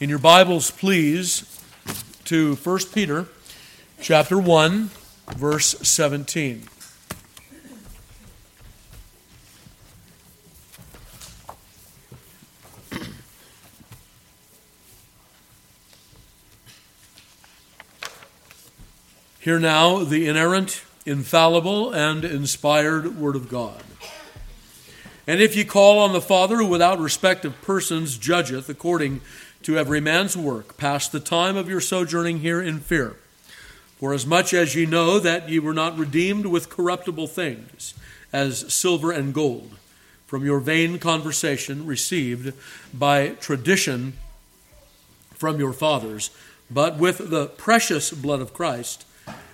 in your Bibles, please, to 1 Peter chapter 1, verse 17. 'Hear now the inerrant, infallible, and inspired Word of God. And if ye call on the Father, who without respect of persons judgeth according to every man's work, pass the time of your sojourning here in fear. For as much as ye know that ye were not redeemed with corruptible things, as silver and gold, from your vain conversation received by tradition from your fathers, but with the precious blood of Christ,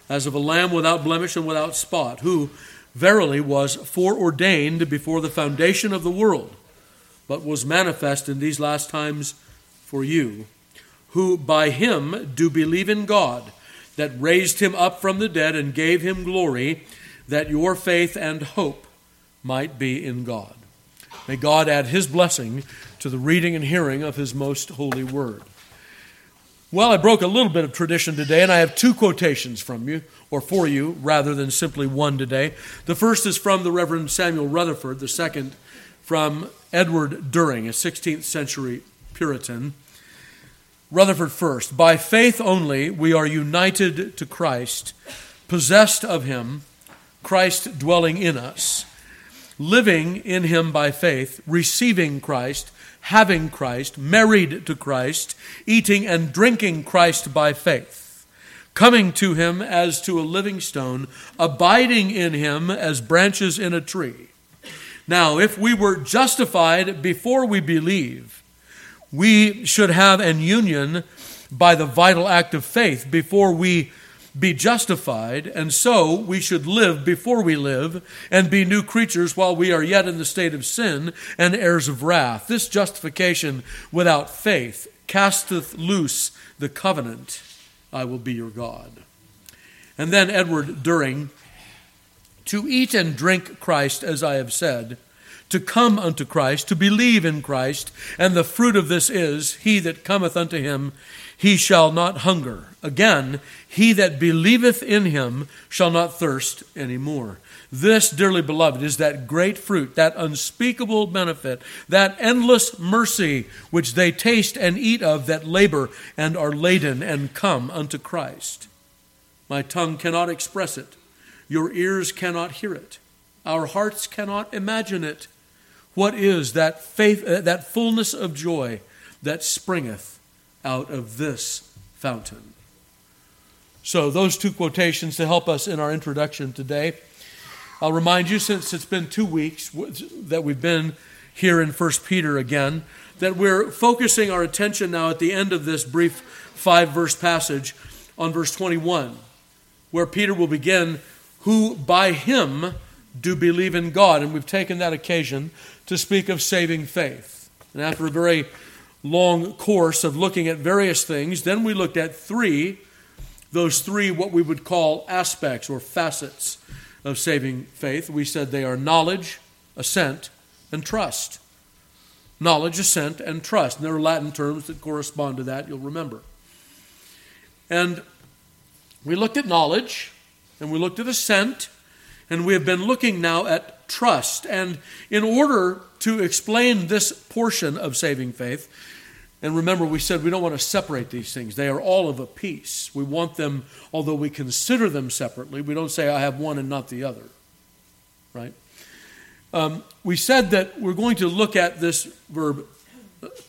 as of a lamb without blemish and without spot, who verily was foreordained before the foundation of the world, but was manifest in these last times for you, who by him do believe in God, that raised him up from the dead and gave him glory, that your faith and hope might be in God. May God add his blessing to the reading and hearing of his most holy word. Well, I broke a little bit of tradition today, and I have two quotations from you, or for you, rather than simply one today. The first is from the Reverend Samuel Rutherford, the second from Edward Dering, a 16th century Puritan. Rutherford first. By faith only we are united to Christ, possessed of him, Christ dwelling in us, living in him by faith, receiving Christ, having Christ, married to Christ, eating and drinking Christ by faith, coming to him as to a living stone, abiding in him as branches in a tree. Now, if we were justified before we believe, we should have an union by the vital act of faith before we be justified, and so we should live before we live and be new creatures while we are yet in the state of sin and heirs of wrath. This justification without faith casteth loose the covenant, I will be your God. And then Edward Dering, to eat and drink Christ, as I have said, to come unto Christ, to believe in Christ, and the fruit of this is, he that cometh unto him, he shall not hunger. Again, he that believeth in him shall not thirst any more. This, dearly beloved, is that great fruit, that unspeakable benefit, that endless mercy which they taste and eat of that labor and are laden and come unto Christ. My tongue cannot express it. Your ears cannot hear it. Our hearts cannot imagine it. What is that faith, that fullness of joy that springeth out of this fountain? So those two quotations to help us in our introduction today. I'll remind you, since it's been 2 weeks that we've been here in 1 Peter again, that we're focusing our attention now at the end of this brief 5-verse passage on verse 21, where Peter will begin, who by him do believe in God. And we've taken that occasion to speak of saving faith. And after a very long course of looking at various things, then we looked at those three what we would call aspects or facets of saving faith. We said they are knowledge, assent, and trust. Knowledge, assent, and trust. And there are Latin terms that correspond to that, you'll remember. And we looked at knowledge, and we looked at assent, and we have been looking now at trust. And in order to explain this portion of saving faith, and remember, we said we don't want to separate these things. They are all of a piece. We want them, although we consider them separately, we don't say I have one and not the other, right? We said that we're going to look at this verb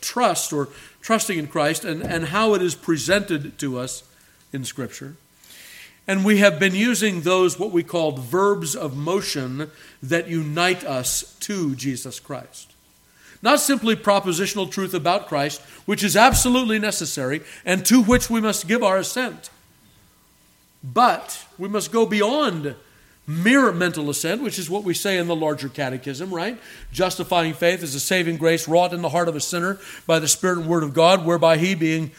trust, or trusting in Christ, and how it is presented to us in Scripture. And we have been using those, what we called verbs of motion, that unite us to Jesus Christ. Not simply propositional truth about Christ, which is absolutely necessary and to which we must give our assent. But we must go beyond mere mental assent, which is what we say in the larger catechism, right? Justifying faith is a saving grace wrought in the heart of a sinner by the Spirit and Word of God, whereby he, being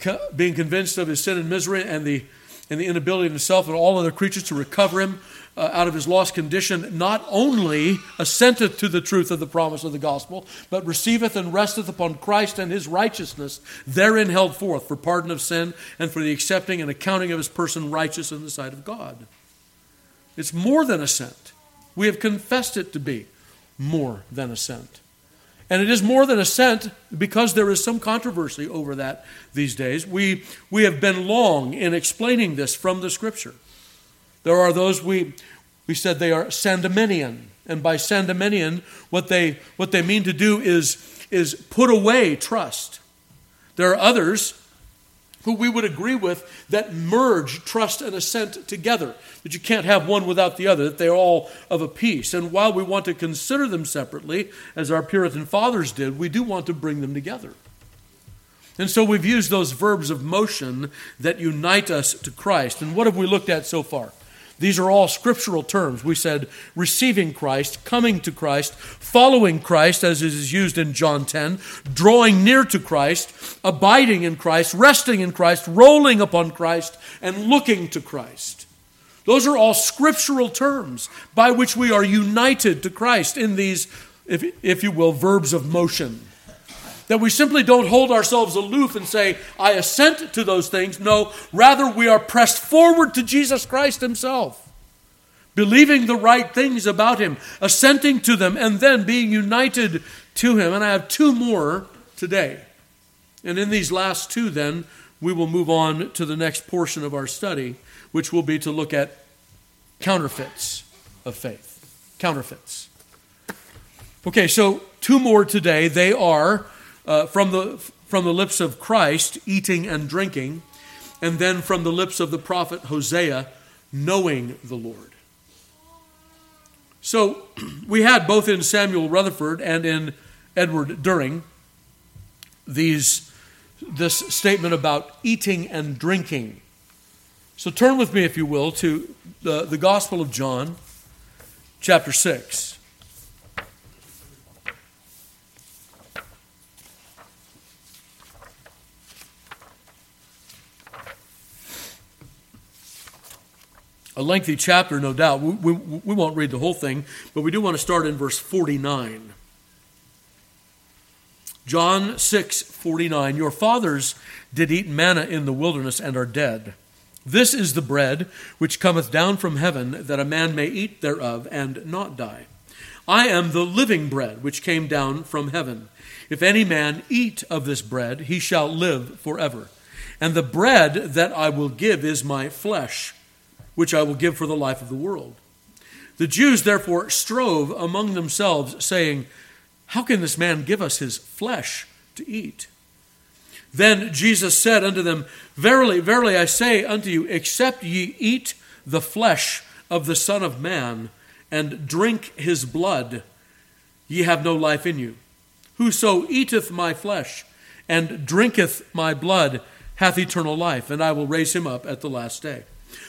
convinced of his sin and misery and the and the inability of himself and all other creatures to recover him out of his lost condition, not only assenteth to the truth of the promise of the gospel, but receiveth and resteth upon Christ and his righteousness, therein held forth for pardon of sin and for the accepting and accounting of his person righteous in the sight of God. It's more than assent. We have confessed it to be more than assent. And it is more than assent because there is some controversy over that these days. We have been long in explaining this from the Scripture. There are those we said they are Sandemanian, and by Sandemanian, what they mean to do is put away trust. There are others who we would agree with that merge trust and assent together, that you can't have one without the other, that they are all of a piece. And while we want to consider them separately, as our Puritan fathers did, we do want to bring them together. And so we've used those verbs of motion that unite us to Christ. And what have we looked at so far? These are all scriptural terms. We said receiving Christ, coming to Christ, following Christ as it is used in John 10, drawing near to Christ, abiding in Christ, resting in Christ, rolling upon Christ, and looking to Christ. Those are all scriptural terms by which we are united to Christ in these, if you will, verbs of motion. That we simply don't hold ourselves aloof and say, I assent to those things. No, rather we are pressed forward to Jesus Christ himself, believing the right things about him, assenting to them, and then being united to him. And I have two more today. And in these last two then, we will move on to the next portion of our study, which will be to look at counterfeits of faith. Counterfeits. Okay, so two more today. They are... From the lips of Christ, eating and drinking, and then from the lips of the prophet Hosea, knowing the Lord. So we had both in Samuel Rutherford and in Edward Dering this statement about eating and drinking. So turn with me, if you will, to the Gospel of John, chapter 6. A lengthy chapter, no doubt. We won't read the whole thing, but we do want to start in verse 49. John 6:49. Your fathers did eat manna in the wilderness and are dead. This is the bread which cometh down from heaven, that a man may eat thereof and not die. I am the living bread which came down from heaven. If any man eat of this bread, he shall live forever. And the bread that I will give is my flesh, which I will give for the life of the world. The Jews therefore strove among themselves, saying, How can this man give us his flesh to eat? Then Jesus said unto them, Verily, verily, I say unto you, except ye eat the flesh of the Son of Man, and drink his blood, ye have no life in you. Whoso eateth my flesh, and drinketh my blood, hath eternal life, and I will raise him up at the last day.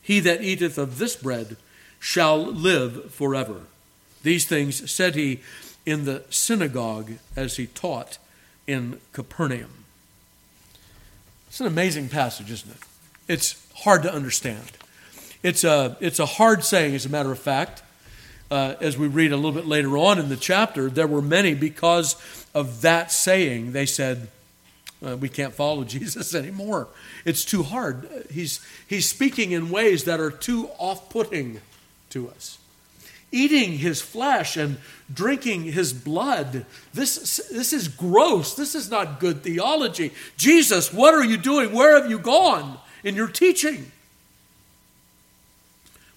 He that eateth of this bread shall live forever. These things said he in the synagogue as he taught in Capernaum. It's an amazing passage, isn't it? It's hard to understand. It's a hard saying, as a matter of fact. As we read a little bit later on in the chapter, there were many, because of that saying, they said, we can't follow Jesus anymore. It's too hard. He's speaking in ways that are too off-putting to us. Eating his flesh and drinking his blood, this is gross. This is not good theology. Jesus, what are you doing? Where have you gone in your teaching?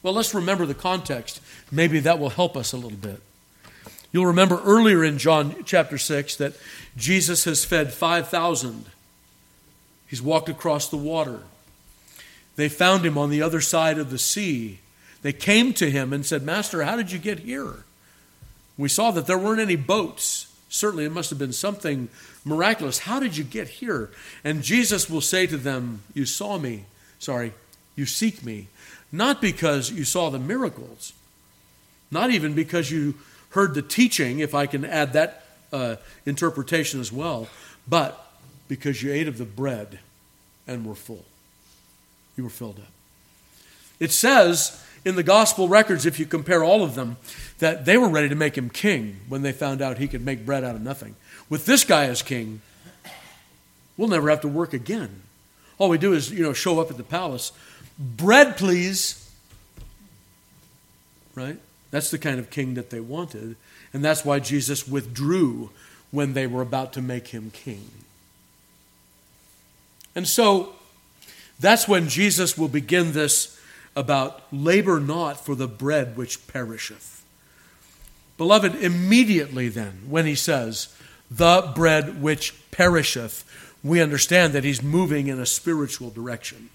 Well, let's remember the context. Maybe that will help us a little bit. You'll remember earlier in John chapter 6 that Jesus has fed 5,000. He's walked across the water. They found him on the other side of the sea. They came to him and said, Master, how did you get here? We saw that there weren't any boats. Certainly it must have been something miraculous. How did you get here? And Jesus will say to them, you seek me, not because you saw the miracles, not even because you heard the teaching, if I can add that interpretation as well, but because you ate of the bread and were full. You were filled up. It says in the gospel records, if you compare all of them, that they were ready to make him king when they found out he could make bread out of nothing. With this guy as king, we'll never have to work again. All we do is, show up at the palace. Bread, please. Right? That's the kind of king that they wanted. And that's why Jesus withdrew when they were about to make him king. And so that's when Jesus will begin this about labor not for the bread which perisheth. Beloved, immediately then, when he says, the bread which perisheth, we understand that he's moving in a spiritual direction.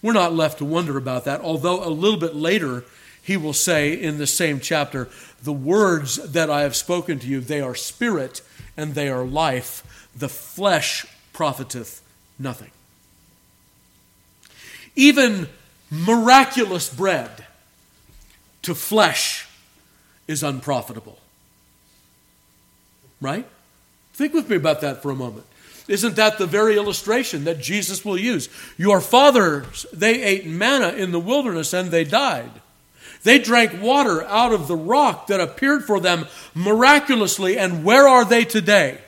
We're not left to wonder about that, although a little bit later he will say in the same chapter, the words that I have spoken to you, they are spirit and they are life. The flesh profiteth nothing. Even miraculous bread to flesh is unprofitable. Right? Think with me about that for a moment. Isn't that the very illustration that Jesus will use? Your fathers, they ate manna in the wilderness and they died. They drank water out of the rock that appeared for them miraculously, and where are they today?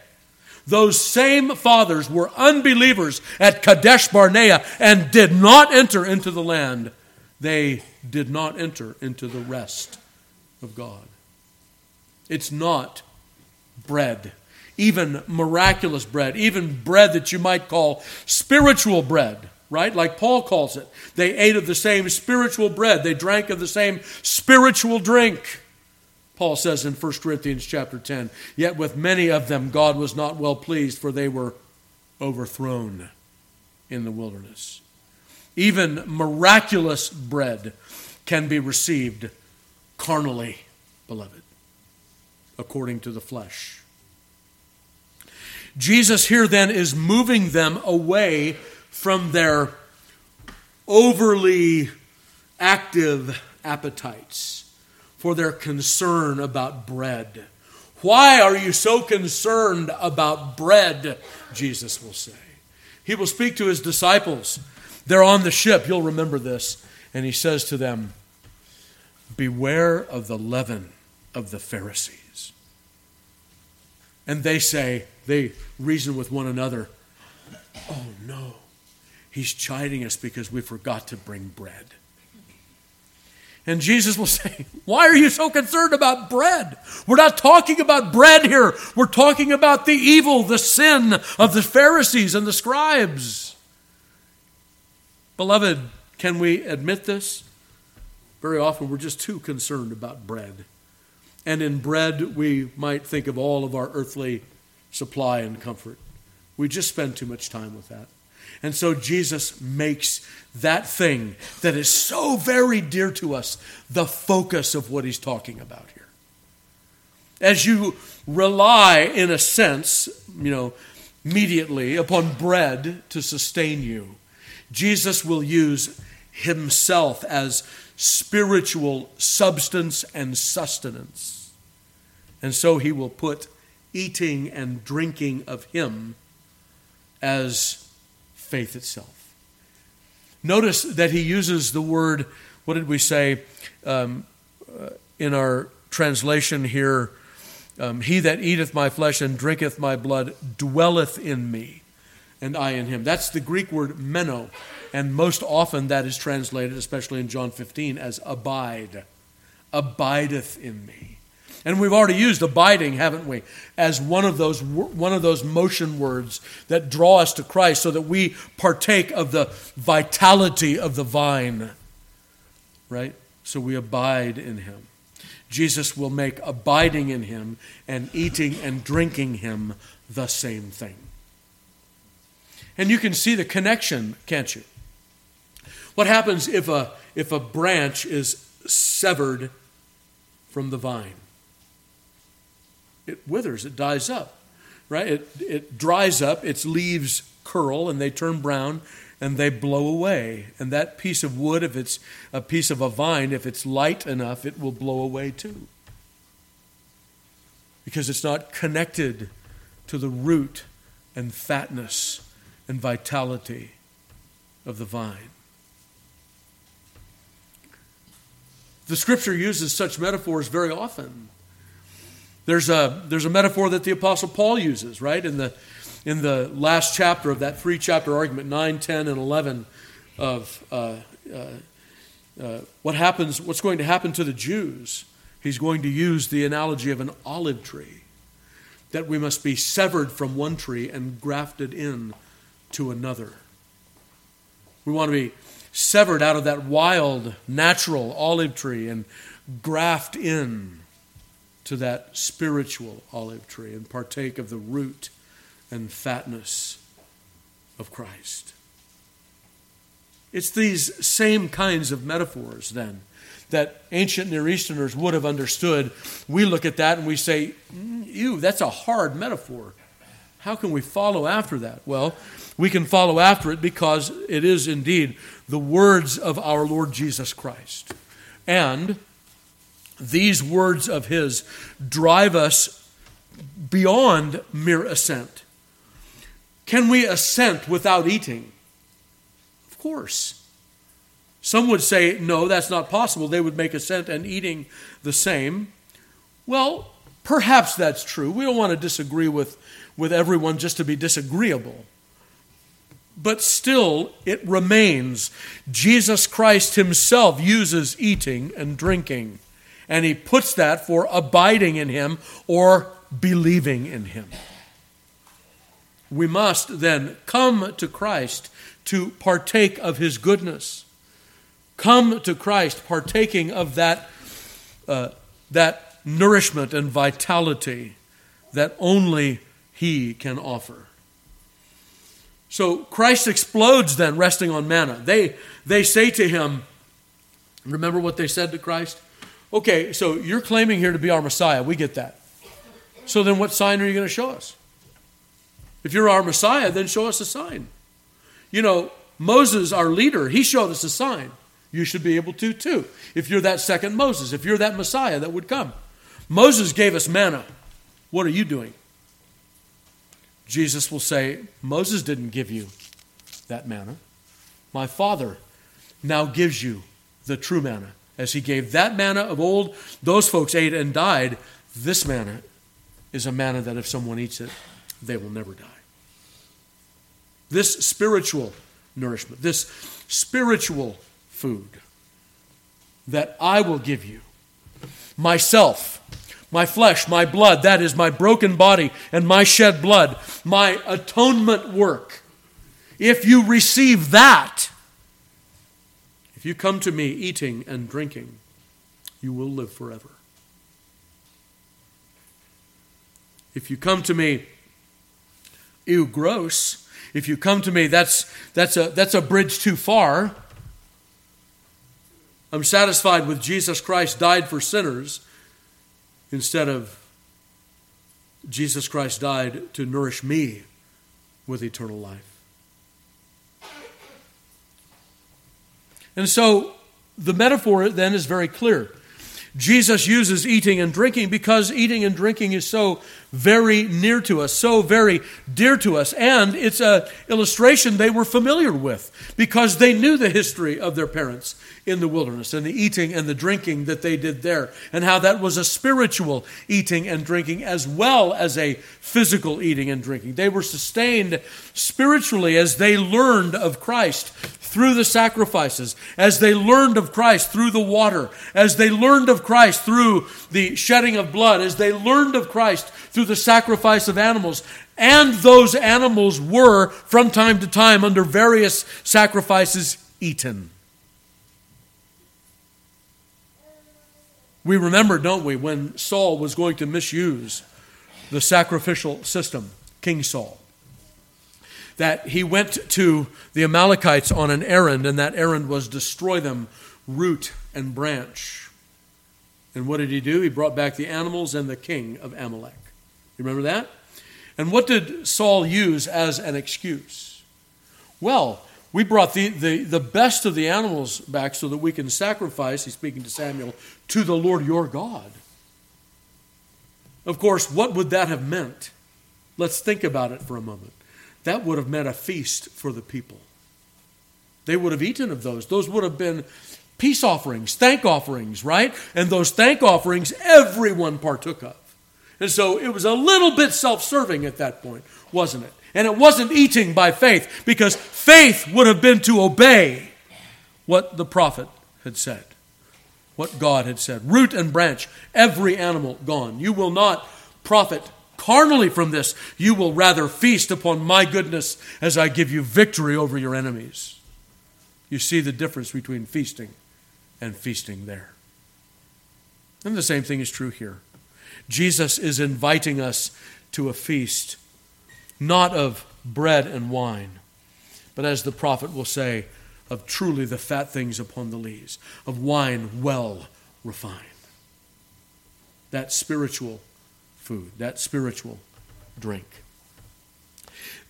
Those same fathers were unbelievers at Kadesh Barnea and did not enter into the land. They did not enter into the rest of God. It's not bread, even miraculous bread, even bread that you might call spiritual bread, right? Like Paul calls it. They ate of the same spiritual bread. They drank of the same spiritual drink. Paul says in 1 Corinthians chapter 10, yet with many of them God was not well pleased, for they were overthrown in the wilderness. Even miraculous bread can be received carnally, beloved, according to the flesh. Jesus here then is moving them away from their overly active appetites, for their concern about bread. Why are you so concerned about bread? Jesus will say. He will speak to his disciples. They're on the ship. You'll remember this. And he says to them, beware of the leaven of the Pharisees. And they reason with one another, oh no, he's chiding us because we forgot to bring bread. And Jesus will say, why are you so concerned about bread? We're not talking about bread here. We're talking about the evil, the sin of the Pharisees and the scribes. Beloved, can we admit this? Very often we're just too concerned about bread. And in bread, we might think of all of our earthly supply and comfort. We just spend too much time with that. And so Jesus makes that thing that is so very dear to us the focus of what he's talking about here. As you rely, in a sense, immediately upon bread to sustain you, Jesus will use himself as spiritual substance and sustenance. And so he will put eating and drinking of him as faith itself. Notice that he uses the word, what did we say in our translation here? He that eateth my flesh and drinketh my blood dwelleth in me, and I in him. That's the Greek word meno, and most often that is translated, especially in John 15, as abide. Abideth in me. And we've already used abiding, haven't we, as one of those motion words that draw us to Christ so that we partake of the vitality of the vine, right? So we abide in him. Jesus will make abiding in him and eating and drinking him the same thing. And you can see the connection, can't you? What happens if a branch is severed from the vine? It withers, it dies up, right? It dries up, its leaves curl and they turn brown and they blow away. And that piece of wood, if it's a piece of a vine, if it's light enough, it will blow away too. Because it's not connected to the root and fatness and vitality of the vine. The Scripture uses such metaphors very often. There's a metaphor that the Apostle Paul uses, right? In the last chapter of that three-chapter argument, 9, 10, and 11, of what's going to happen to the Jews. He's going to use the analogy of an olive tree, that we must be severed from one tree and grafted in to another. We want to be severed out of that wild, natural olive tree and graft in to that spiritual olive tree and partake of the root and fatness of Christ. It's these same kinds of metaphors, then, that ancient Near Easterners would have understood. We look at that and we say, ew, that's a hard metaphor. How can we follow after that? Well, we can follow after it because it is indeed the words of our Lord Jesus Christ. And these words of His drive us beyond mere assent. Can we assent without eating? Of course. Some would say, no, that's not possible. They would make assent and eating the same. Well, perhaps that's true. We don't want to disagree with everyone just to be disagreeable. But still, it remains. Jesus Christ Himself uses eating and drinking, and He puts that for abiding in Him or believing in Him. We must then come to Christ to partake of His goodness. Come to Christ partaking of that nourishment and vitality that only He can offer. So Christ explodes then resting on manna. They say to Him, remember what they said to Christ? Okay, so you're claiming here to be our Messiah. We get that. So then what sign are you going to show us? If you're our Messiah, then show us a sign. You know, Moses, our leader, he showed us a sign. You should be able to too. If you're that second Moses, if you're that Messiah that would come. Moses gave us manna. What are you doing? Jesus will say, Moses didn't give you that manna. My Father now gives you the true manna. As He gave that manna of old, those folks ate and died. This manna is a manna that if someone eats it, they will never die. This spiritual nourishment, this spiritual food that I will give you, myself, my flesh, my blood, that is my broken body and my shed blood, my atonement work. If you receive that, if you come to me eating and drinking, you will live forever. If you come to me, ew, gross. If you come to me, that's a bridge too far. I'm satisfied with Jesus Christ died for sinners instead of Jesus Christ died to nourish me with eternal life. And so the metaphor then is very clear. Jesus uses eating and drinking because eating and drinking is so very near to us, so very dear to us. And it's an illustration they were familiar with because they knew the history of their parents in the wilderness and the eating and the drinking that they did there and how that was a spiritual eating and drinking as well as a physical eating and drinking. They were sustained spiritually as they learned of Christ through the sacrifices, as they learned of Christ through the water, as they learned of Christ through the shedding of blood, as they learned of Christ through the sacrifice of animals. And those animals were, from time to time, under various sacrifices, eaten. We remember, don't we, when Saul was going to misuse the sacrificial system, King Saul. that he went to the Amalekites on an errand, and that errand was destroy them, root and branch. And what did he do? He brought back the animals and the king of Amalek. You remember that? And what did Saul use as an excuse? Well, we brought the best of the animals back so that we can sacrifice, he's speaking to Samuel, to the Lord your God. Of course, what would that have meant? Let's think about it for a moment. That would have meant a feast for the people. They would have eaten of those. Those would have been peace offerings, thank offerings, right? And those thank offerings everyone partook of. And so it was a little bit self-serving at that point, wasn't it? And it wasn't eating by faith, because faith would have been to obey what the prophet had said, what God had said. Root and branch, every animal gone. You will not profit carnally from this. You will rather feast upon my goodness as I give you victory over your enemies. You see the difference between feasting and feasting there. And the same thing is true here. Jesus is inviting us to a feast, not of bread and wine, but as the prophet will say, of truly the fat things upon the lees, of wine well refined. That spiritual food, that spiritual drink.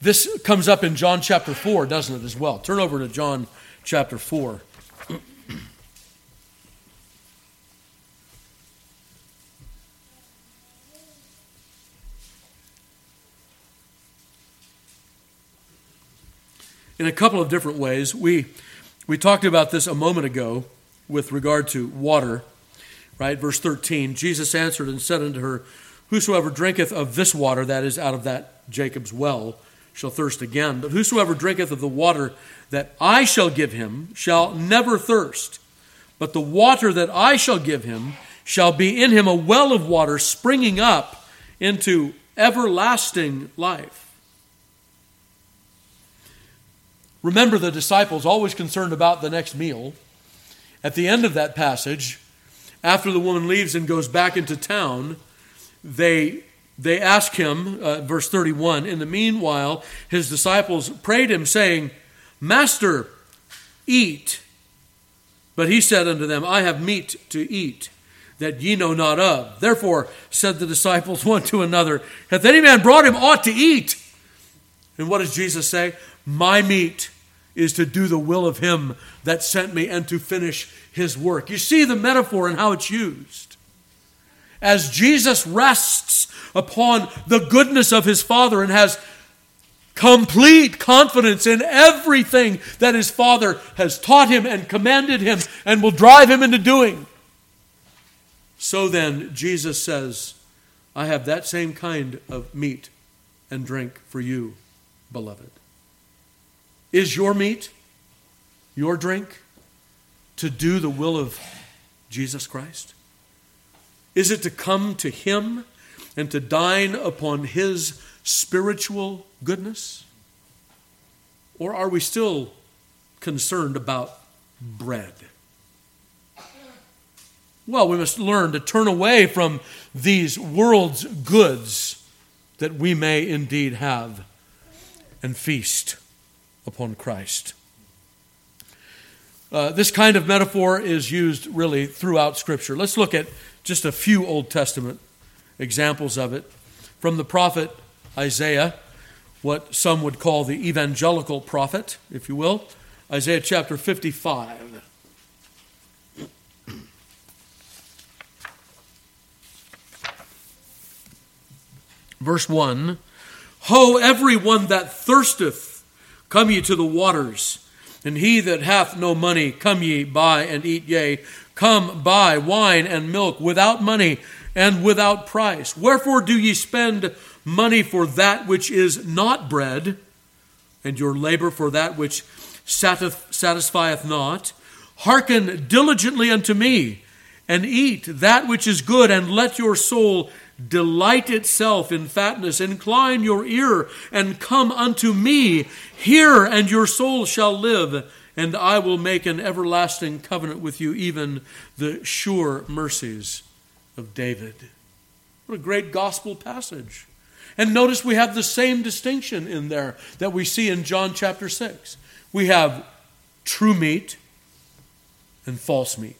This comes up in John chapter 4, doesn't it, as well? Turn over to John chapter 4. In a couple of different ways. We talked about this a moment ago with regard to water, right? Verse 13, Jesus answered and said unto her, whosoever drinketh of this water, that is out of that Jacob's well, shall thirst again. But whosoever drinketh of the water that I shall give him shall never thirst. But the water that I shall give him shall be in him a well of water springing up into everlasting life. Remember the disciples always concerned about the next meal. At the end of that passage, after the woman leaves and goes back into town, they ask him, verse 31, in the meanwhile, his disciples prayed him, saying, Master, eat. But he said unto them, I have meat to eat that ye know not of. Therefore said the disciples one to another, hath any man brought him aught to eat? And what does Jesus say? My meat is to do the will of him that sent me and to finish his work. You see the metaphor and how it's used. As Jesus rests upon the goodness of his Father and has complete confidence in everything that his Father has taught him and commanded him and will drive him into doing. So then, Jesus says, I have that same kind of meat and drink for you, beloved. Is your meat, your drink, to do the will of Jesus Christ? Is it to come to him and to dine upon his spiritual goodness? Or are we still concerned about bread? Well, we must learn to turn away from these world's goods that we may indeed have and feast upon Christ. This kind of metaphor is used really throughout Scripture. Let's look at just a few Old Testament examples of it. From the prophet Isaiah, what some would call the evangelical prophet, if you will, Isaiah chapter 55. Verse 1, Ho, everyone that thirsteth, come ye to the waters, and he that hath no money, come ye, buy and eat, yea, come buy wine and milk without money and without price. Wherefore do ye spend money for that which is not bread, and your labor for that which satisfieth not? Hearken diligently unto me, and eat that which is good, and let your soul delight itself in fatness. Incline your ear and come unto me. Hear, and your soul shall live, and I will make an everlasting covenant with you, even the sure mercies of David. What a great gospel passage. And notice we have the same distinction in there that we see in John chapter 6. We have true meat and false meat.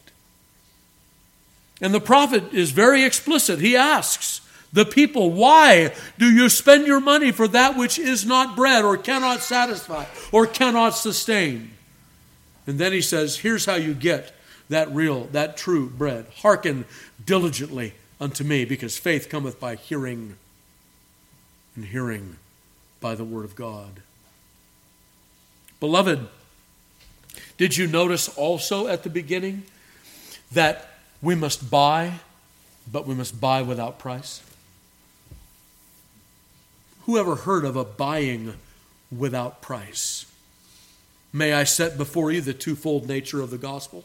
And the prophet is very explicit. He asks the people, why do you spend your money for that which is not bread or cannot satisfy or cannot sustain? And then he says, here's how you get that real, that true bread. Hearken diligently unto me, because faith cometh by hearing, and hearing by the word of God. Beloved, did you notice also at the beginning that we must buy, but we must buy without price? Whoever heard of a buying without price? May I set before you the twofold nature of the gospel?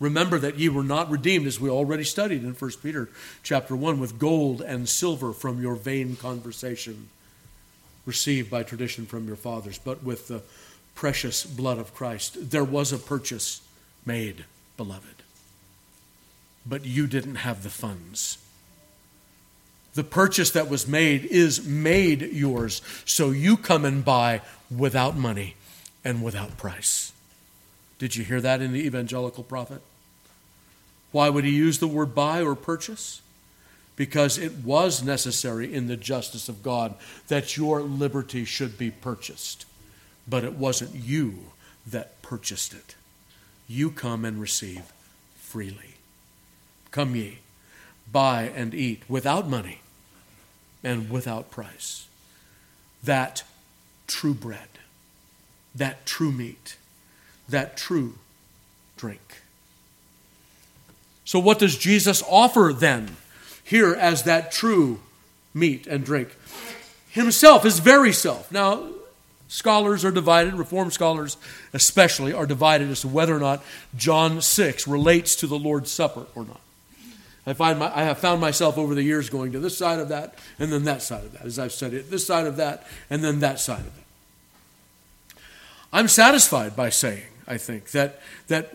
Remember that ye were not redeemed, as we already studied in 1 Peter chapter 1, with gold and silver from your vain conversation received by tradition from your fathers, but with the precious blood of Christ. There was a purchase made, beloved, but you didn't have the funds. The purchase that was made is made yours, so you come and buy without money and without price. Did you hear that in the evangelical prophet? Why would he use the word buy or purchase? Because it was necessary in the justice of God that your liberty should be purchased. But it wasn't you that purchased it. You come and receive freely. Come ye, buy and eat without money and without price. That true bread, that true meat, that true drink. So what does Jesus offer then here as that true meat and drink? Himself, his very self. Now, scholars are divided, Reformed scholars especially are divided as to whether or not John 6 relates to the Lord's Supper or not. I have found myself over the years going to this side of that and then that side of that, as I've studied this side of that and then that side of that. I'm satisfied by saying, I think, that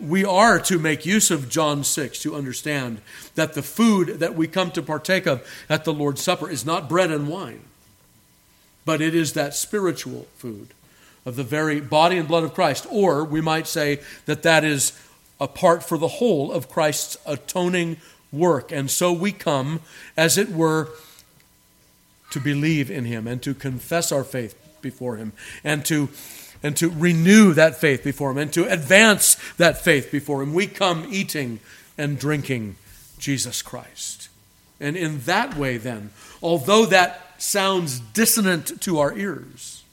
we are to make use of John 6 to understand that the food that we come to partake of at the Lord's Supper is not bread and wine, but it is that spiritual food of the very body and blood of Christ. Or we might say that is a part for the whole of Christ's atoning work. And so we come, as it were, to believe in him and to confess our faith before him and to renew that faith before him, and to advance that faith before him. We come eating and drinking Jesus Christ. And in that way then, although that sounds dissonant to our ears,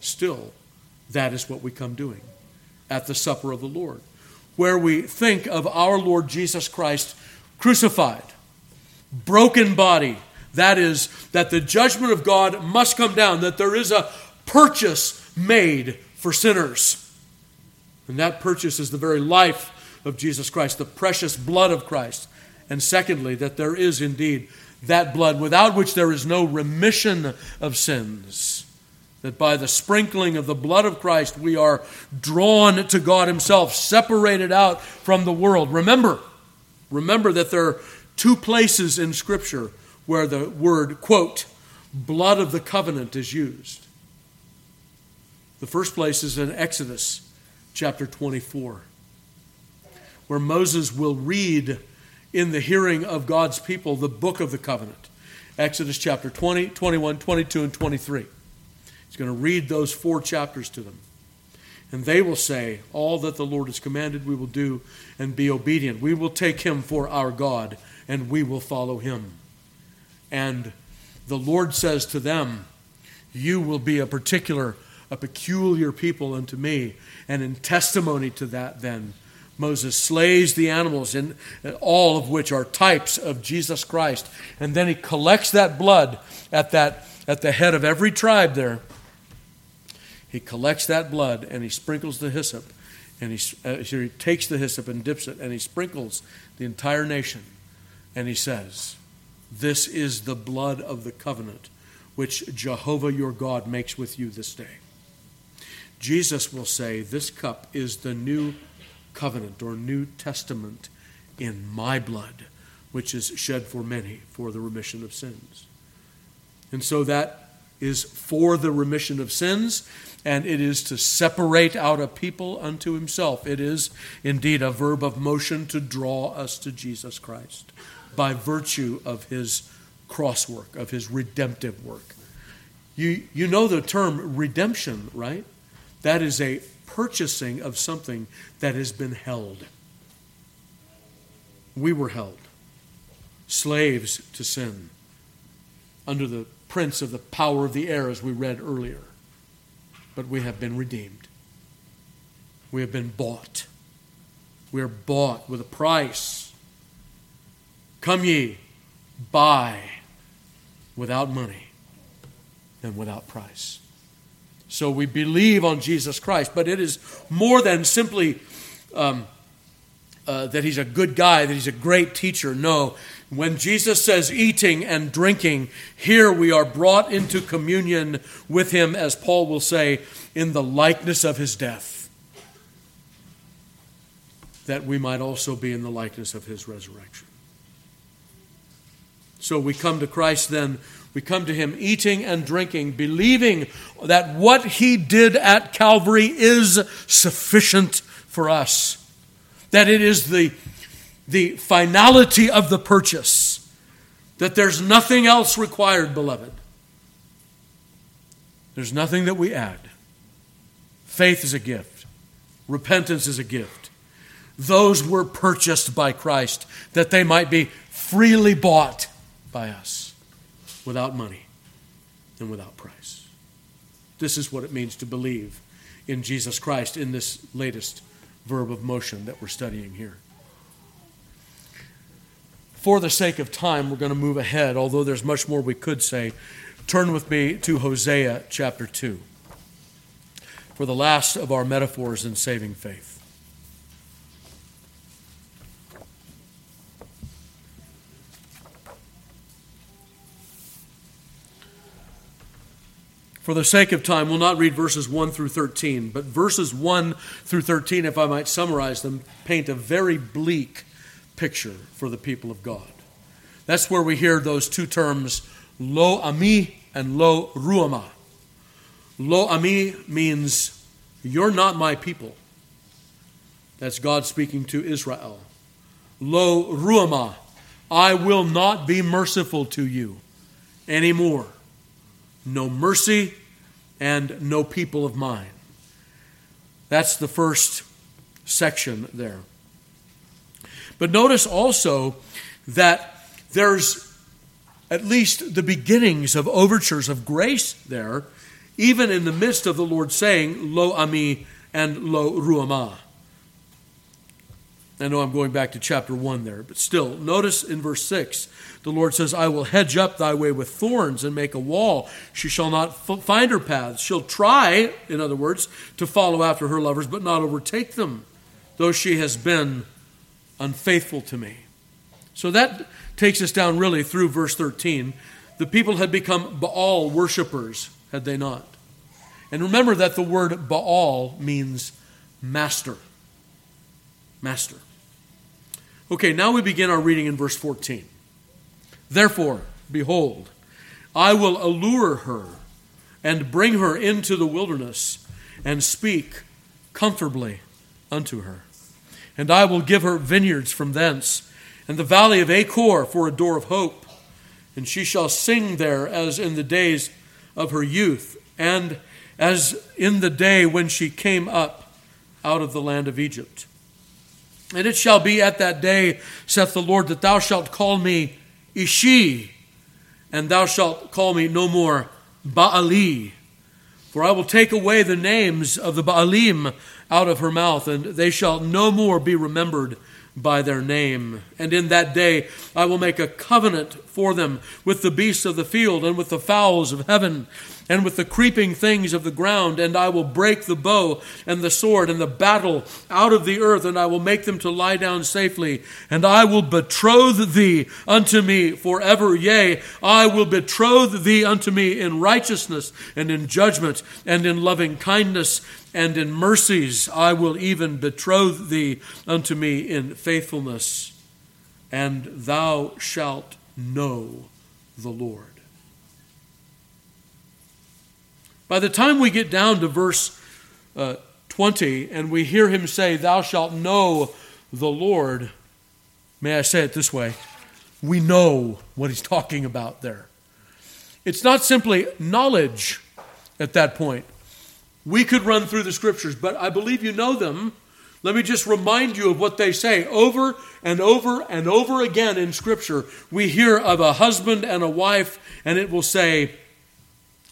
still that is what we come doing at the supper of the Lord, where we think of our Lord Jesus Christ crucified, broken body. That is, that the judgment of God must come down, that there is a purchase made for sinners. And that purchase is the very life of Jesus Christ, the precious blood of Christ. And secondly, that there is indeed that blood without which there is no remission of sins. That by the sprinkling of the blood of Christ, we are drawn to God himself, separated out from the world. Remember that there are two places in Scripture where the word, quote, blood of the covenant is used. The first place is in Exodus chapter 24, where Moses will read in the hearing of God's people the book of the covenant. Exodus chapter 20, 21, 22, and 23. He's going to read those four chapters to them. And they will say, all that the Lord has commanded we will do and be obedient. We will take him for our God and we will follow him. And the Lord says to them, you will be a peculiar people unto me. And in testimony to that then, Moses slays the animals, and all of which are types of Jesus Christ. And then he collects that blood at the head of every tribe there. He collects that blood and he sprinkles the hyssop. And he takes the hyssop and dips it and he sprinkles the entire nation. And he says, this is the blood of the covenant which Jehovah your God makes with you this day. Jesus will say, this cup is the new covenant or New Testament in my blood, which is shed for many for the remission of sins. And so that is for the remission of sins, and it is to separate out a people unto himself. It is indeed a verb of motion to draw us to Jesus Christ by virtue of his cross work, of his redemptive work. You know the term redemption, right? That is a purchasing of something that has been held. We were held, slaves to sin, under the prince of the power of the air, as we read earlier. But we have been redeemed. We have been bought. We are bought with a price. Come ye, buy, without money and without price. So we believe on Jesus Christ, but it is more than simply that he's a good guy, that he's a great teacher. No, when Jesus says eating and drinking, here we are brought into communion with him, as Paul will say, in the likeness of his death, that we might also be in the likeness of his resurrection. So we come to Christ then, we come to him eating and drinking, believing that what he did at Calvary is sufficient for us. That it is the finality of the purchase. That there's nothing else required, beloved. There's nothing that we add. Faith is a gift. Repentance is a gift. Those were purchased by Christ, that they might be freely bought by us, without money and without price. This is what it means to believe in Jesus Christ in this latest verb of motion that we're studying here. For the sake of time, we're going to move ahead, although there's much more we could say. Turn with me to Hosea chapter 2 for the last of our metaphors in saving faith. For the sake of time, we'll not read verses 1 through 13, but verses 1 through 13, if I might summarize them, paint a very bleak picture for the people of God. That's where we hear those two terms, lo ami and lo ruama. Lo ami means, you're not my people. That's God speaking to Israel. Lo ruama, I will not be merciful to you anymore. No mercy, and no people of mine. That's the first section there. But notice also that there's at least the beginnings of overtures of grace there, even in the midst of the Lord saying, lo ami and lo ruamah. I know I'm going back to chapter 1 there, but still, notice in verse 6, the Lord says, I will hedge up thy way with thorns and make a wall. She shall not find her paths. She'll try, in other words, to follow after her lovers, but not overtake them, though she has been unfaithful to me. So that takes us down really through verse 13. The people had become Baal worshipers, had they not? And remember that the word Baal means master. Master. Okay, now we begin our reading in verse 14. Therefore, behold, I will allure her and bring her into the wilderness and speak comfortably unto her. And I will give her vineyards from thence and the valley of Achor for a door of hope. And she shall sing there as in the days of her youth and as in the day when she came up out of the land of Egypt. And it shall be at that day, saith the Lord, that thou shalt call me Ishi, and thou shalt call me no more Ba'ali. For I will take away the names of the Baalim out of her mouth, and they shall no more be remembered by their name. And in that day I will make a covenant for them with the beasts of the field, and with the fowls of heaven, and with the creeping things of the ground, and I will break the bow and the sword and the battle out of the earth, and I will make them to lie down safely, and I will betroth thee unto me forever. Yea, I will betroth thee unto me in righteousness and in judgment and in loving kindness and in mercies. I will even betroth thee unto me in faithfulness, and thou shalt know the Lord. By the time we get down to verse 20 and we hear him say, "Thou shalt know the Lord," may I say it this way, we know what he's talking about there. It's not simply knowledge at that point. We could run through the scriptures, but I believe you know them. Let me just remind you of what they say over and over and over again in Scripture. We hear of a husband and a wife, and it will say,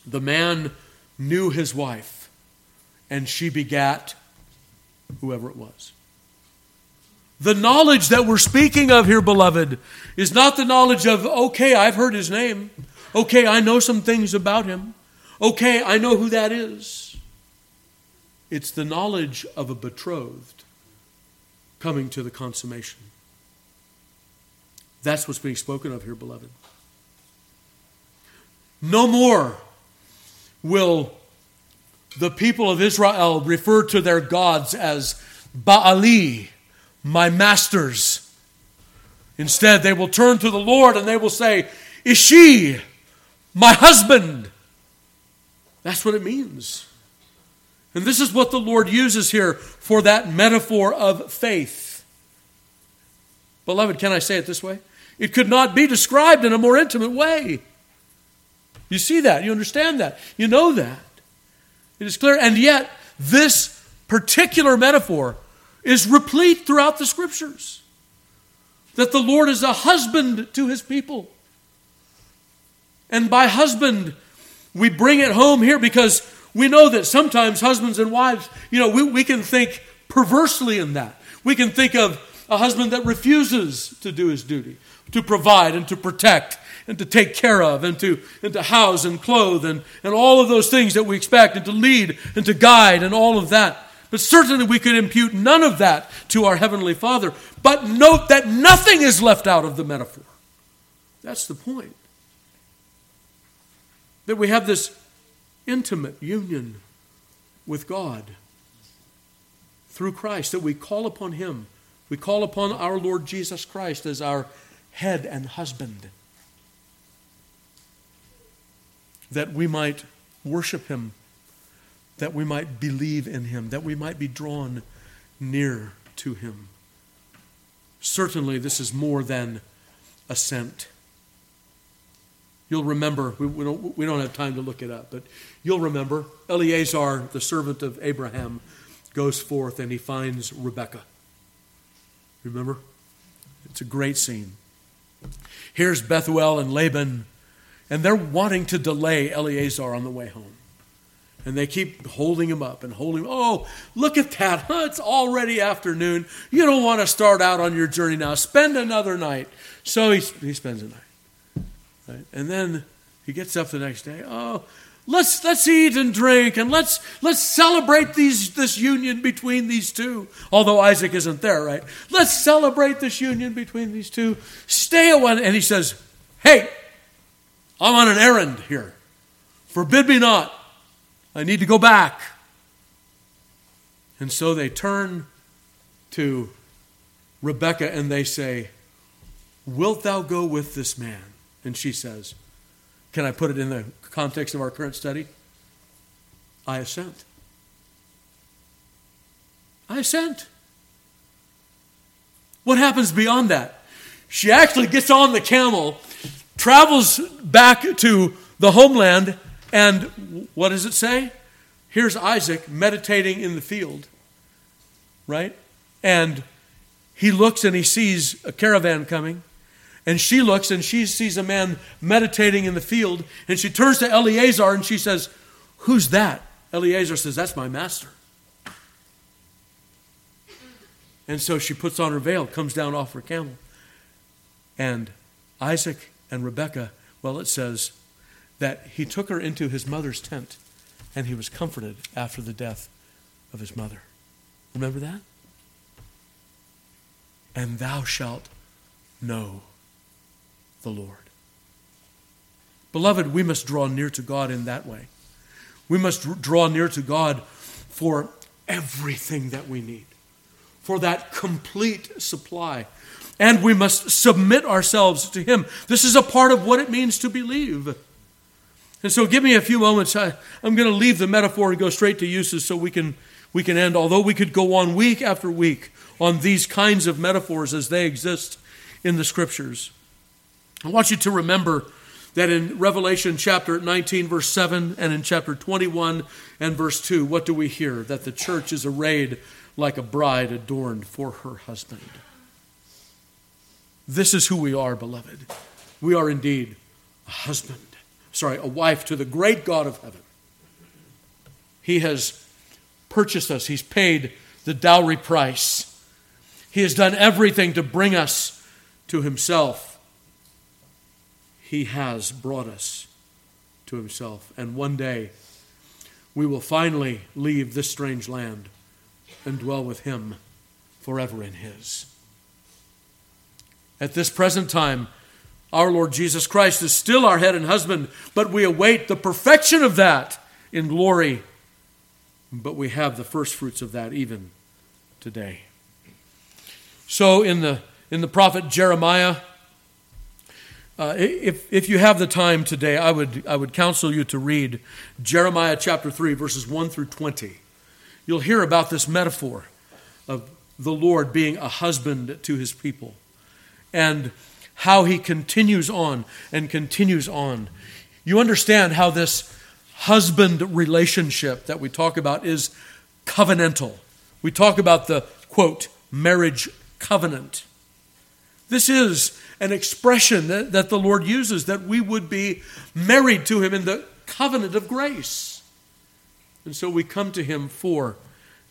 the man knew his wife, and she begat whoever it was. The knowledge that we're speaking of here, beloved, is not the knowledge of, okay, I've heard his name. Okay, I know some things about him. Okay, I know who that is. It's the knowledge of a betrothed coming to the consummation. That's what's being spoken of here, beloved. No more will the people of Israel refer to their gods as Ba'ali, my masters. Instead, they will turn to the Lord and they will say, Ishi, my husband. That's what it means. And this is what the Lord uses here for that metaphor of faith. Beloved, can I say it this way? It could not be described in a more intimate way. You see that, you understand that, you know that. It is clear, and yet this particular metaphor is replete throughout the scriptures. That the Lord is a husband to his people. And by husband, we bring it home here because we know that sometimes husbands and wives, we can think perversely in that. We can think of a husband that refuses to do his duty, to provide and to protect and to take care of and to house and clothe and all of those things that we expect, and to lead and to guide and all of that. But certainly we could impute none of that to our Heavenly Father. But note that nothing is left out of the metaphor. That's the point. That we have this intimate union with God through Christ, that we call upon Him. We call upon our Lord Jesus Christ as our head and husband, that we might worship Him, that we might believe in Him, that we might be drawn near to Him. Certainly, this is more than assent. You'll remember, we don't have time to look it up, but you'll remember Eliezer, the servant of Abraham, goes forth and he finds Rebekah. Remember? It's a great scene. Here's Bethuel and Laban, and they're wanting to delay Eliezer on the way home. And they keep holding him up and holding him. Oh, look at that. Huh? It's already afternoon. You don't want to start out on your journey now. Spend another night. So he spends a night. Right? And then he gets up the next day. Oh, let's eat and drink and let's celebrate this union between these two. Although Isaac isn't there, right? Let's celebrate this union between these two. Stay away. And he says, "Hey, I'm on an errand here. Forbid me not. I need to go back." And so they turn to Rebekah and they say, "Wilt thou go with this man?" And she says, can I put it in the context of our current study? I assent. I assent. What happens beyond that? She actually gets on the camel, travels back to the homeland, and what does it say? Here's Isaac meditating in the field, right? And he looks and he sees a caravan coming. And she looks and she sees a man meditating in the field. And she turns to Eliezer and she says, "Who's that?" Eliezer says, "That's my master." And so she puts on her veil, comes down off her camel. And Isaac and Rebekah, well, it says that he took her into his mother's tent and he was comforted after the death of his mother. Remember that? And thou shalt know the Lord. Beloved, we must draw near to God in that way. We must draw near to God for everything that we need, for that complete supply. And we must submit ourselves to Him. This is a part of what it means to believe. And so give me a few moments. I'm going to leave the metaphor and go straight to uses so we can end. Although we could go on week after week on these kinds of metaphors as they exist in the Scriptures. I want you to remember that in Revelation chapter 19, verse 7, and in chapter 21 and verse 2, what do we hear? That the church is arrayed like a bride adorned for her husband. This is who we are, beloved. We are indeed a wife to the great God of heaven. He has purchased us. He's paid the dowry price. He has done everything to bring us to himself. He has brought us to himself. And one day, we will finally leave this strange land and dwell with him forever in his. At this present time, our Lord Jesus Christ is still our head and husband, but we await the perfection of that in glory. But we have the first fruits of that even today. So in the prophet Jeremiah, if you have the time today, I would counsel you to read Jeremiah chapter 3, verses 1 through 20. You'll hear about this metaphor of the Lord being a husband to his people, and how he continues on and continues on. You understand how this husband relationship that we talk about is covenantal. We talk about the, quote, marriage covenant. This is an expression that the Lord uses, that we would be married to him in the covenant of grace. And so we come to him for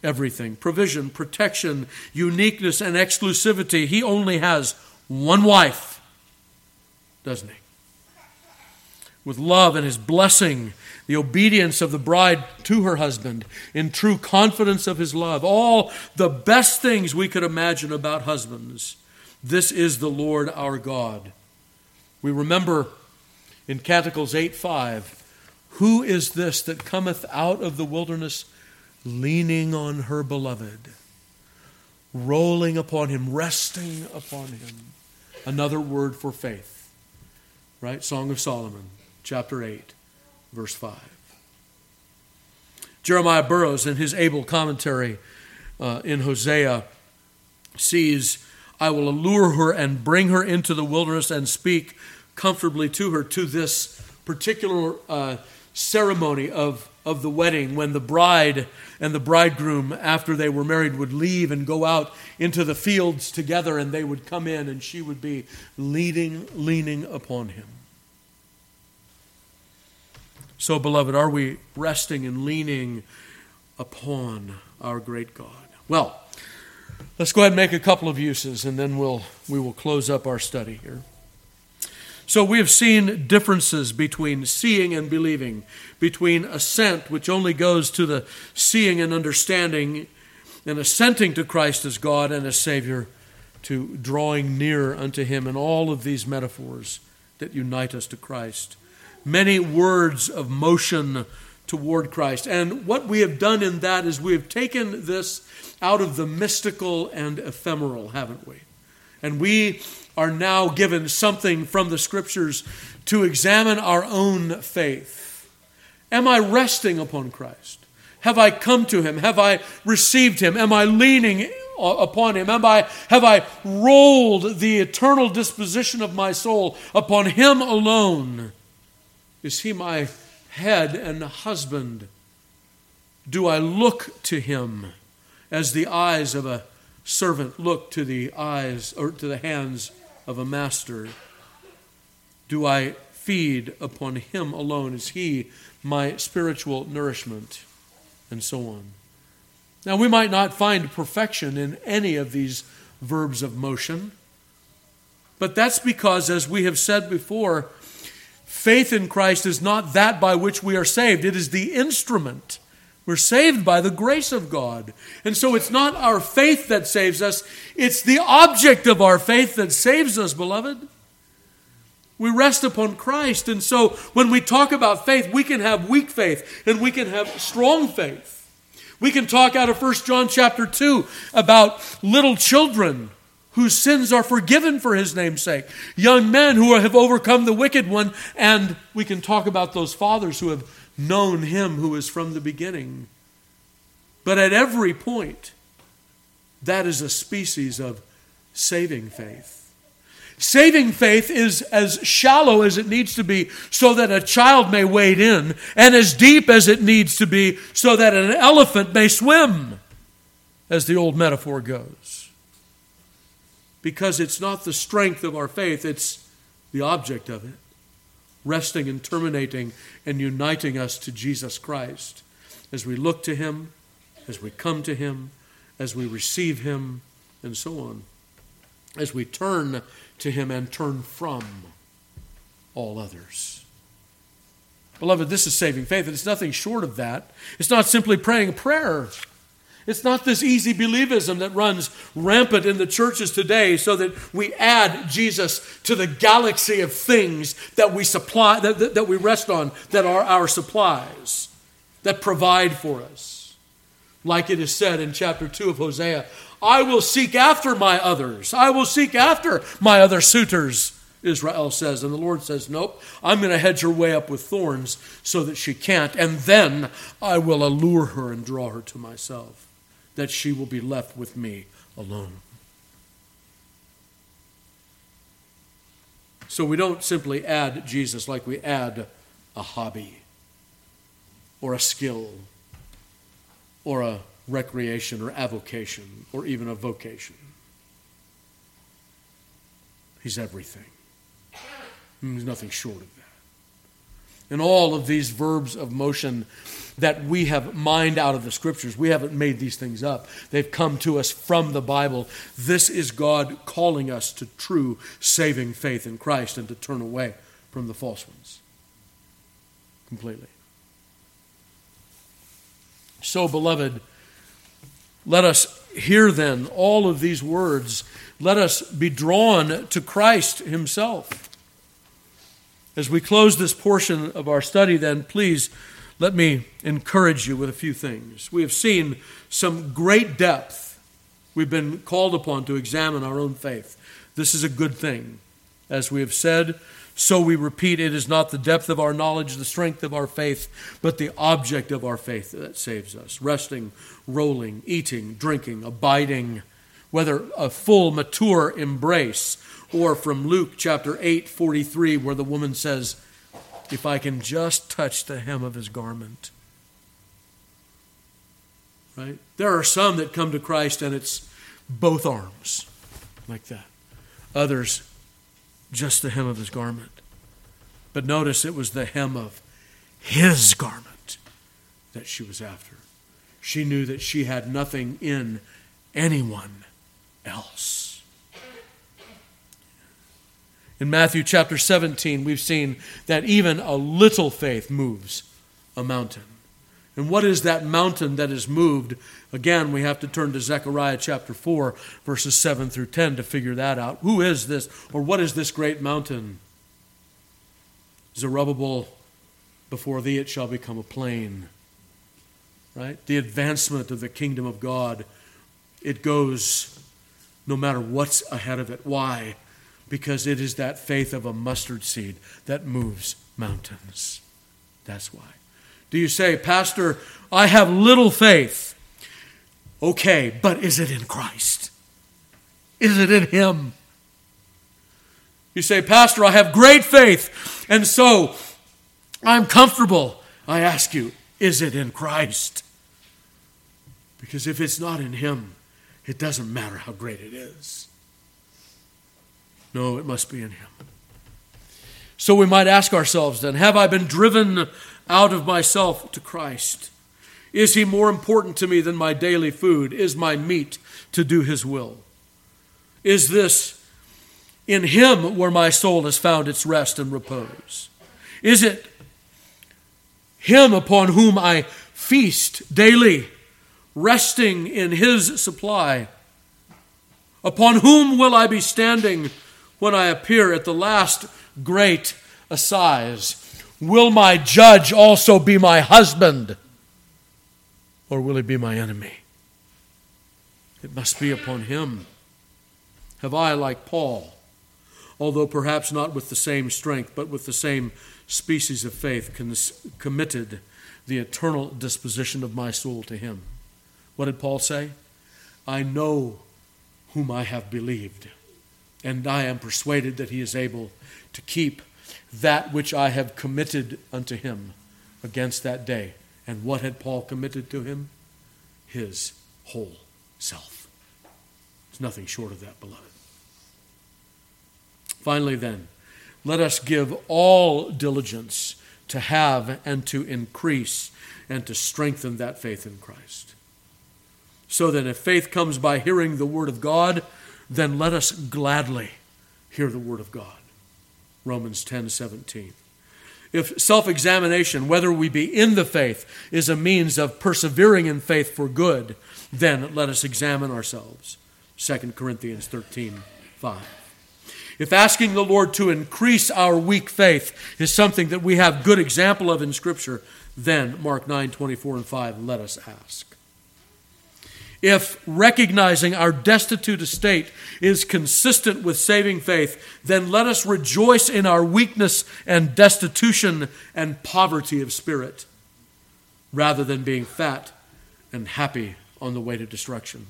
everything: provision, protection, uniqueness, and exclusivity. He only has one wife, doesn't he? With love and his blessing, the obedience of the bride to her husband, in true confidence of his love, all the best things we could imagine about husbands. This is the Lord our God. We remember in Canticles 8:5, who is this that cometh out of the wilderness leaning on her beloved, rolling upon him, resting upon him? Another word for faith, right? Song of Solomon, chapter 8, verse 5. Jeremiah Burroughs, in his able commentary in Hosea, sees, I will allure her and bring her into the wilderness and speak comfortably to her, to this particular ceremony of the wedding, when the bride and the bridegroom, after they were married, would leave and go out into the fields together, and they would come in, and she would be leaning upon him. So, beloved, are we resting and leaning upon our great God? Well, let's go ahead and make a couple of uses, and then we will close up our study here. So we have seen differences between seeing and believing, between assent, which only goes to the seeing and understanding, and assenting to Christ as God and as Savior, to drawing near unto him, and all of these metaphors that unite us to Christ. Many words of motion toward Christ. And what we have done in that is we have taken this out of the mystical and ephemeral, haven't we? And we are now given something from the Scriptures to examine our own faith. Am I resting upon Christ? Have I come to him? Have I received him? Am I leaning upon him? Have I rolled the eternal disposition of my soul upon him alone? Is he my head and husband? Do I look to him as the eyes of a servant look to the eyes or to the hands of a master? Do I feed upon him alone? Is he my spiritual nourishment? And so on. Now, we might not find perfection in any of these verbs of motion, but that's because, as we have said before, faith in Christ is not that by which we are saved. It is the instrument. We're saved by the grace of God. And so it's not our faith that saves us. It's the object of our faith that saves us, beloved. We rest upon Christ. And so when we talk about faith, we can have weak faith and we can have strong faith. We can talk out of 1 John chapter 2 about little children whose sins are forgiven for his name's sake. Young men who have overcome the wicked one. And we can talk about those fathers who have known him who is from the beginning. But at every point, that is a species of saving faith. Saving faith is as shallow as it needs to be so that a child may wade in, and as deep as it needs to be so that an elephant may swim, as the old metaphor goes. Because it's not the strength of our faith, it's the object of it, resting and terminating and uniting us to Jesus Christ as we look to him, as we come to him, as we receive him, and so on, as we turn to him and turn from all others. Beloved, this is saving faith, and it's nothing short of that. It's not simply praying a prayer. It's not this easy believism that runs rampant in the churches today so that we add Jesus to the galaxy of things that we supply, that we rest on, that are our supplies, that provide for us. Like it is said in chapter 2 of Hosea, I will seek after my others. I will seek after my other suitors, Israel says. And the Lord says, nope, I'm going to hedge her way up with thorns so that she can't. And then I will allure her and draw her to myself, that she will be left with me alone. So we don't simply add Jesus like we add a hobby or a skill or a recreation or avocation or even a vocation. He's everything. There's nothing short of that. And all of these verbs of motion that we have mined out of the Scriptures, we haven't made these things up. They've come to us from the Bible. This is God calling us to true saving faith in Christ and to turn away from the false ones completely. So, beloved, let us hear then all of these words. Let us be drawn to Christ himself. As we close this portion of our study then, please let me encourage you with a few things. We have seen some great depth. We've been called upon to examine our own faith. This is a good thing. As we have said, so we repeat, it is not the depth of our knowledge, the strength of our faith, but the object of our faith that saves us. Resting, rolling, eating, drinking, abiding, whether a full, mature embrace, or from Luke chapter 8:43, where the woman says, if I can just touch the hem of his garment. Right? There are some that come to Christ and it's both arms, like that. Others, just the hem of his garment. But notice it was the hem of his garment that she was after. She knew that she had nothing in anyone else. In Matthew chapter 17, we've seen that even a little faith moves a mountain. And what is that mountain that is moved? Again, we have to turn to Zechariah chapter 4, verses 7 through 10 to figure that out. Who is this, or what is this great mountain? Zerubbabel, before thee it shall become a plain. Right? The advancement of the kingdom of God, it goes no matter what's ahead of it. Why? Because it is that faith of a mustard seed that moves mountains. That's why. Do you say, Pastor, I have little faith? Okay, but is it in Christ? Is it in him? You say, Pastor, I have great faith, and so I'm comfortable. I ask you, is it in Christ? Because if it's not in him, it doesn't matter how great it is. No, it must be in him. So we might ask ourselves then, have I been driven out of myself to Christ? Is he more important to me than my daily food? Is my meat to do his will? Is this in him where my soul has found its rest and repose? Is it him upon whom I feast daily, resting in his supply? Upon whom will I be standing when I appear at the last great assize? Will my judge also be my husband? Or will he be my enemy? It must be upon him. have I, like Paul, although perhaps not with the same strength, but with the same species of faith, committed the eternal disposition of my soul to him. What did Paul say? I know whom I have believed, and I am persuaded that he is able to keep that which I have committed unto him against that day. And what had Paul committed to him? His whole self. It's nothing short of that, beloved. Finally then, let us give all diligence to have and to increase and to strengthen that faith in Christ. So that if faith comes by hearing the word of God, then let us gladly hear the word of God. Romans 10:17. If self-examination, whether we be in the faith, is a means of persevering in faith for good, then let us examine ourselves. 2 Corinthians 13:5. If asking the Lord to increase our weak faith is something that we have good example of in Scripture, then Mark 9:24-5, let us ask. If recognizing our destitute estate is consistent with saving faith, then let us rejoice in our weakness and destitution and poverty of spirit, rather than being fat and happy on the way to destruction.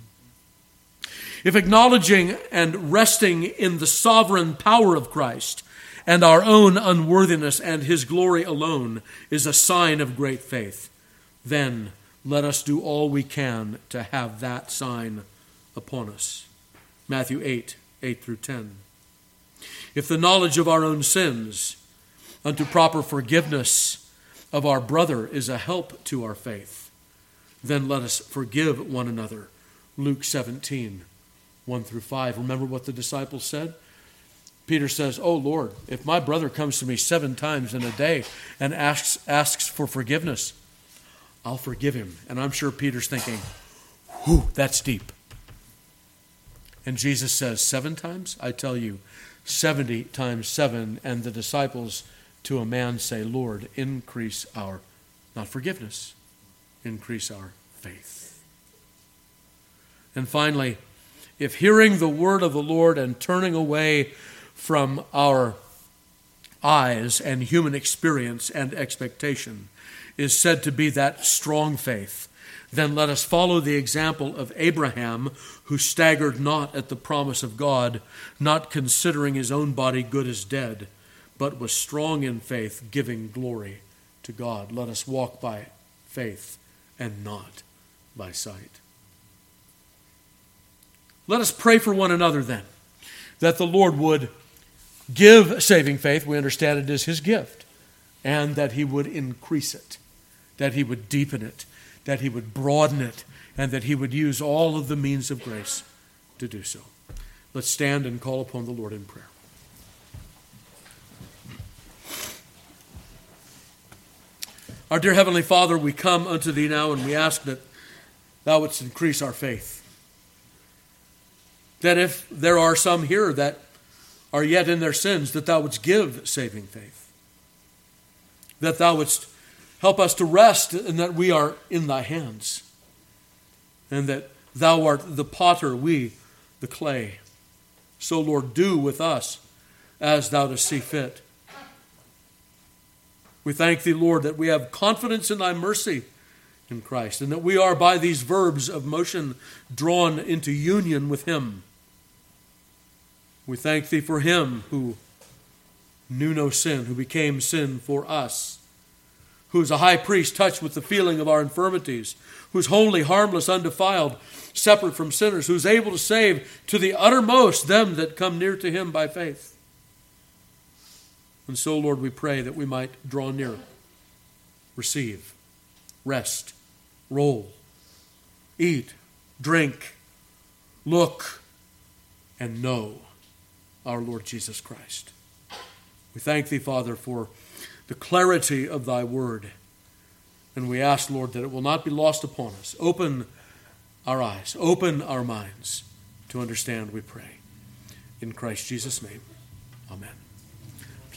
If acknowledging and resting in the sovereign power of Christ and our own unworthiness and his glory alone is a sign of great faith, then let us do all we can to have that sign upon us. Matthew 8:8-10. If the knowledge of our own sins unto proper forgiveness of our brother is a help to our faith, then let us forgive one another. Luke 17:1-5. Remember what the disciples said? Peter says, "Oh Lord, if my brother comes to me 7 times in a day and asks for forgiveness, I'll forgive him." And I'm sure Peter's thinking, whew, that's deep. And Jesus says, 7 times? I tell you, 70 times 7. And the disciples to a man say, Lord, increase our, not forgiveness, increase our faith. And finally, if hearing the word of the Lord and turning away from our eyes and human experience and expectation is said to be that strong faith, then let us follow the example of Abraham, who staggered not at the promise of God, not considering his own body good as dead, but was strong in faith, giving glory to God. Let us walk by faith and not by sight. Let us pray for one another then, that the Lord would give saving faith, we understand it is his gift, and that he would increase it, that he would deepen it, that he would broaden it, and that he would use all of the means of grace to do so. Let's stand and call upon the Lord in prayer. Our dear Heavenly Father, we come unto thee now and we ask that thou wouldst increase our faith. That if there are some here that are yet in their sins, that thou wouldst give saving faith. That thou wouldst help us to rest and that we are in thy hands. And that thou art the potter, we the clay. So, Lord, do with us as thou dost see fit. We thank thee, Lord, that we have confidence in thy mercy in Christ, and that we are by these verbs of motion drawn into union with him. We thank thee for him who knew no sin, who became sin for us, who is a high priest touched with the feeling of our infirmities, who's holy, harmless, undefiled, separate from sinners, who's able to save to the uttermost them that come near to him by faith. And so, Lord, we pray that we might draw near, receive, rest, roll, eat, drink, look, and know our Lord Jesus Christ. We thank thee, Father, for the clarity of thy word. And we ask, Lord, that it will not be lost upon us. Open our eyes, open our minds to understand, we pray. In Christ Jesus' name, amen.